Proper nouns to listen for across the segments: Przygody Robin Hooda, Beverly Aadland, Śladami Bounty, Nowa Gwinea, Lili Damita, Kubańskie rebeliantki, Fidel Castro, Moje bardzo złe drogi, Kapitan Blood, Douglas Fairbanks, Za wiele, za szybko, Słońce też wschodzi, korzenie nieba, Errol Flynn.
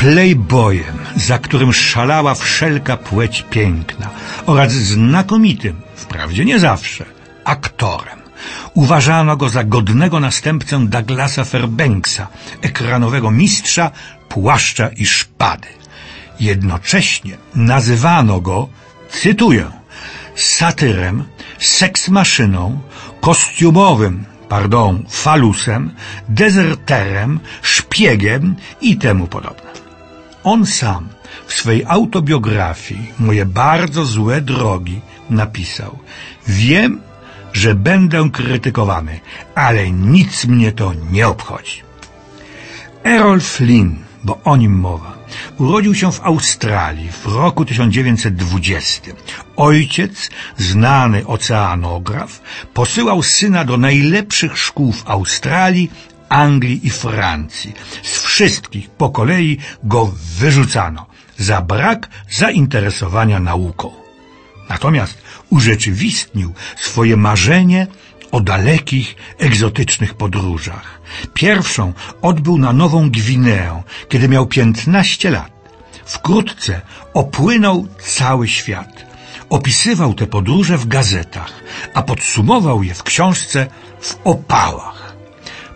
playboyem, za którym szalała wszelka płeć piękna, oraz znakomitym, wprawdzie nie zawsze, aktorem. Uważano go za godnego następcę Douglasa Fairbanksa, ekranowego mistrza płaszcza i szpady. Jednocześnie nazywano go, cytuję, satyrem, seksmaszyną, kostiumowym, falusem, dezerterem, szpiegiem i temu podobne. On sam w swej autobiografii Moje bardzo złe drogi napisał: wiem, że będę krytykowany, ale nic mnie to nie obchodzi. Errol Flynn, bo o nim mowa, urodził się w Australii w roku 1920. Ojciec, znany oceanograf, posyłał syna do najlepszych szkół w Australii, Anglii i Francji. Z wszystkich po kolei go wyrzucano za brak zainteresowania nauką. Natomiast urzeczywistnił swoje marzenie o dalekich, egzotycznych podróżach. Pierwszą odbył na Nową Gwineę, kiedy miał 15 lat. Wkrótce opłynął cały świat. Opisywał te podróże w gazetach, a podsumował je w książce W opałach.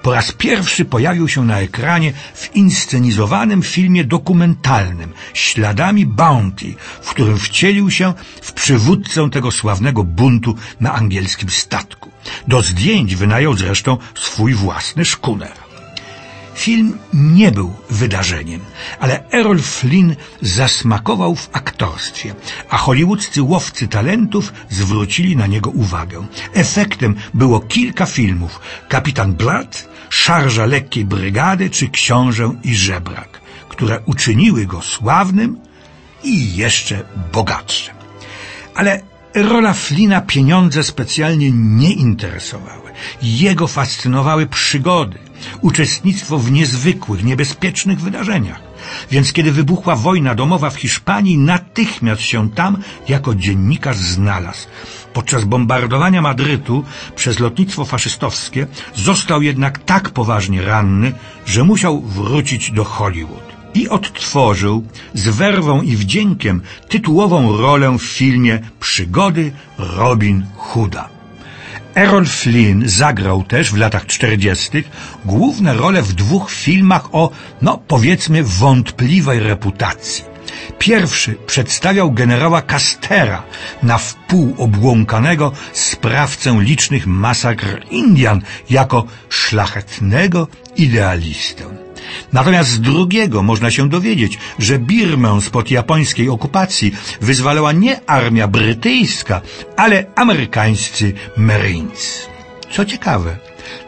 Po raz pierwszy pojawił się na ekranie w inscenizowanym filmie dokumentalnym Śladami Bounty, w którym wcielił się w przywódcę tego sławnego buntu na angielskim statku. Do zdjęć wynajął zresztą swój własny szkuner. Film nie był wydarzeniem, ale Errol Flynn zasmakował w aktorstwie, a hollywoodzcy łowcy talentów zwrócili na niego uwagę. Efektem było kilka filmów: Kapitan Blood, Szarża Lekkiej Brygady czy Książę i Żebrak, które uczyniły go sławnym i jeszcze bogatszym. Ale Errola Flynna pieniądze specjalnie nie interesowały. Jego fascynowały przygody, uczestnictwo w niezwykłych, niebezpiecznych wydarzeniach. Więc kiedy wybuchła wojna domowa w Hiszpanii, natychmiast się tam jako dziennikarz znalazł. Podczas bombardowania Madrytu przez lotnictwo faszystowskie został jednak tak poważnie ranny, że musiał wrócić do Hollywood. I odtworzył z werwą i wdziękiem tytułową rolę w filmie Przygody Robin Hooda. Errol Flynn zagrał też w latach 40. główne role w 2 filmach o, powiedzmy, wątpliwej reputacji. Pierwszy przedstawiał generała Castera, na wpół obłąkanego sprawcę licznych masakr Indian, jako szlachetnego idealistę. Natomiast z drugiego można się dowiedzieć, że Birmę spod japońskiej okupacji wyzwalała nie armia brytyjska, ale amerykańscy Marines. Co ciekawe,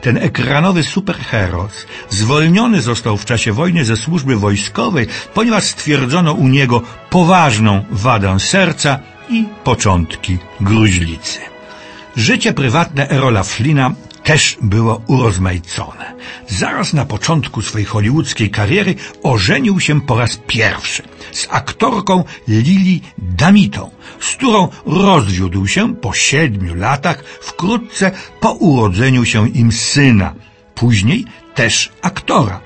ten ekranowy superheros zwolniony został w czasie wojny ze służby wojskowej, ponieważ stwierdzono u niego poważną wadę serca i początki gruźlicy. Życie prywatne Errola Flynna też było urozmaicone. Zaraz na początku swej hollywoodzkiej kariery ożenił się po raz pierwszy z aktorką Lili Damitą, z którą rozwiódł się po 7 latach, wkrótce po urodzeniu się im syna, później też aktora.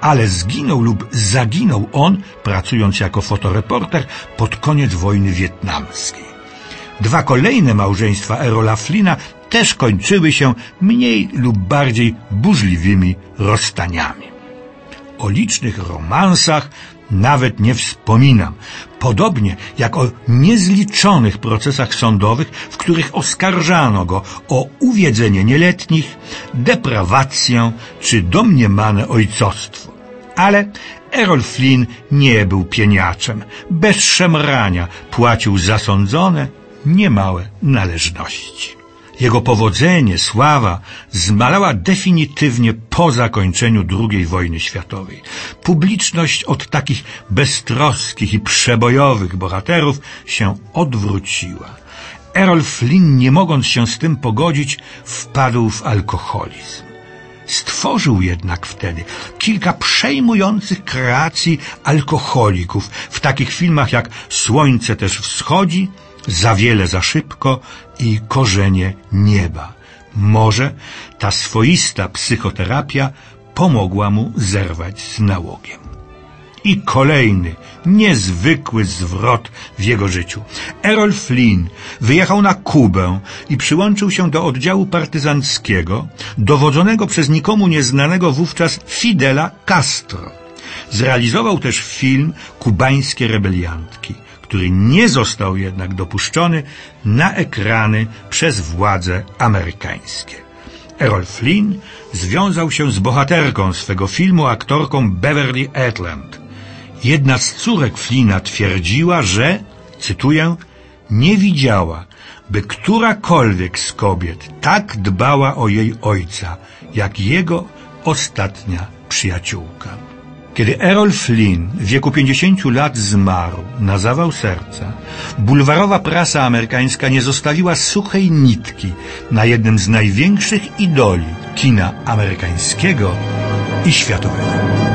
Ale zginął lub zaginął on, pracując jako fotoreporter, pod koniec wojny wietnamskiej. 2 kolejne małżeństwa Errola Flynna też kończyły się mniej lub bardziej burzliwymi rozstaniami. O licznych romansach nawet nie wspominam, podobnie jak o niezliczonych procesach sądowych, w których oskarżano go o uwiedzenie nieletnich, deprawację czy domniemane ojcostwo. Ale Errol Flynn nie był pieniaczem, bez szemrania płacił zasądzone niemałe należności. Jego powodzenie, sława zmalała definitywnie po zakończeniu II wojny światowej. Publiczność od takich beztroskich i przebojowych bohaterów się odwróciła. Errol Flynn, nie mogąc się z tym pogodzić, wpadł w alkoholizm. Stworzył jednak wtedy kilka przejmujących kreacji alkoholików w takich filmach jak Słońce też wschodzi, Za wiele, za szybko i Korzenie nieba. Może ta swoista psychoterapia pomogła mu zerwać z nałogiem. i kolejny, niezwykły zwrot w jego życiu. Errol Flynn wyjechał na Kubę i przyłączył się do oddziału partyzanckiego, dowodzonego przez nikomu nieznanego wówczas Fidela Castro. Zrealizował też film Kubańskie rebeliantki, który nie został jednak dopuszczony na ekrany przez władze amerykańskie. Errol Flynn związał się z bohaterką swego filmu, aktorką Beverly Aadland. Jedna z córek Flynna twierdziła, że, cytuję, nie widziała, by którakolwiek z kobiet tak dbała o jej ojca, jak jego ostatnia przyjaciółka. Kiedy Errol Flynn w wieku 50 lat zmarł na zawał serca, bulwarowa prasa amerykańska nie zostawiła suchej nitki na jednym z największych idoli kina amerykańskiego i światowego.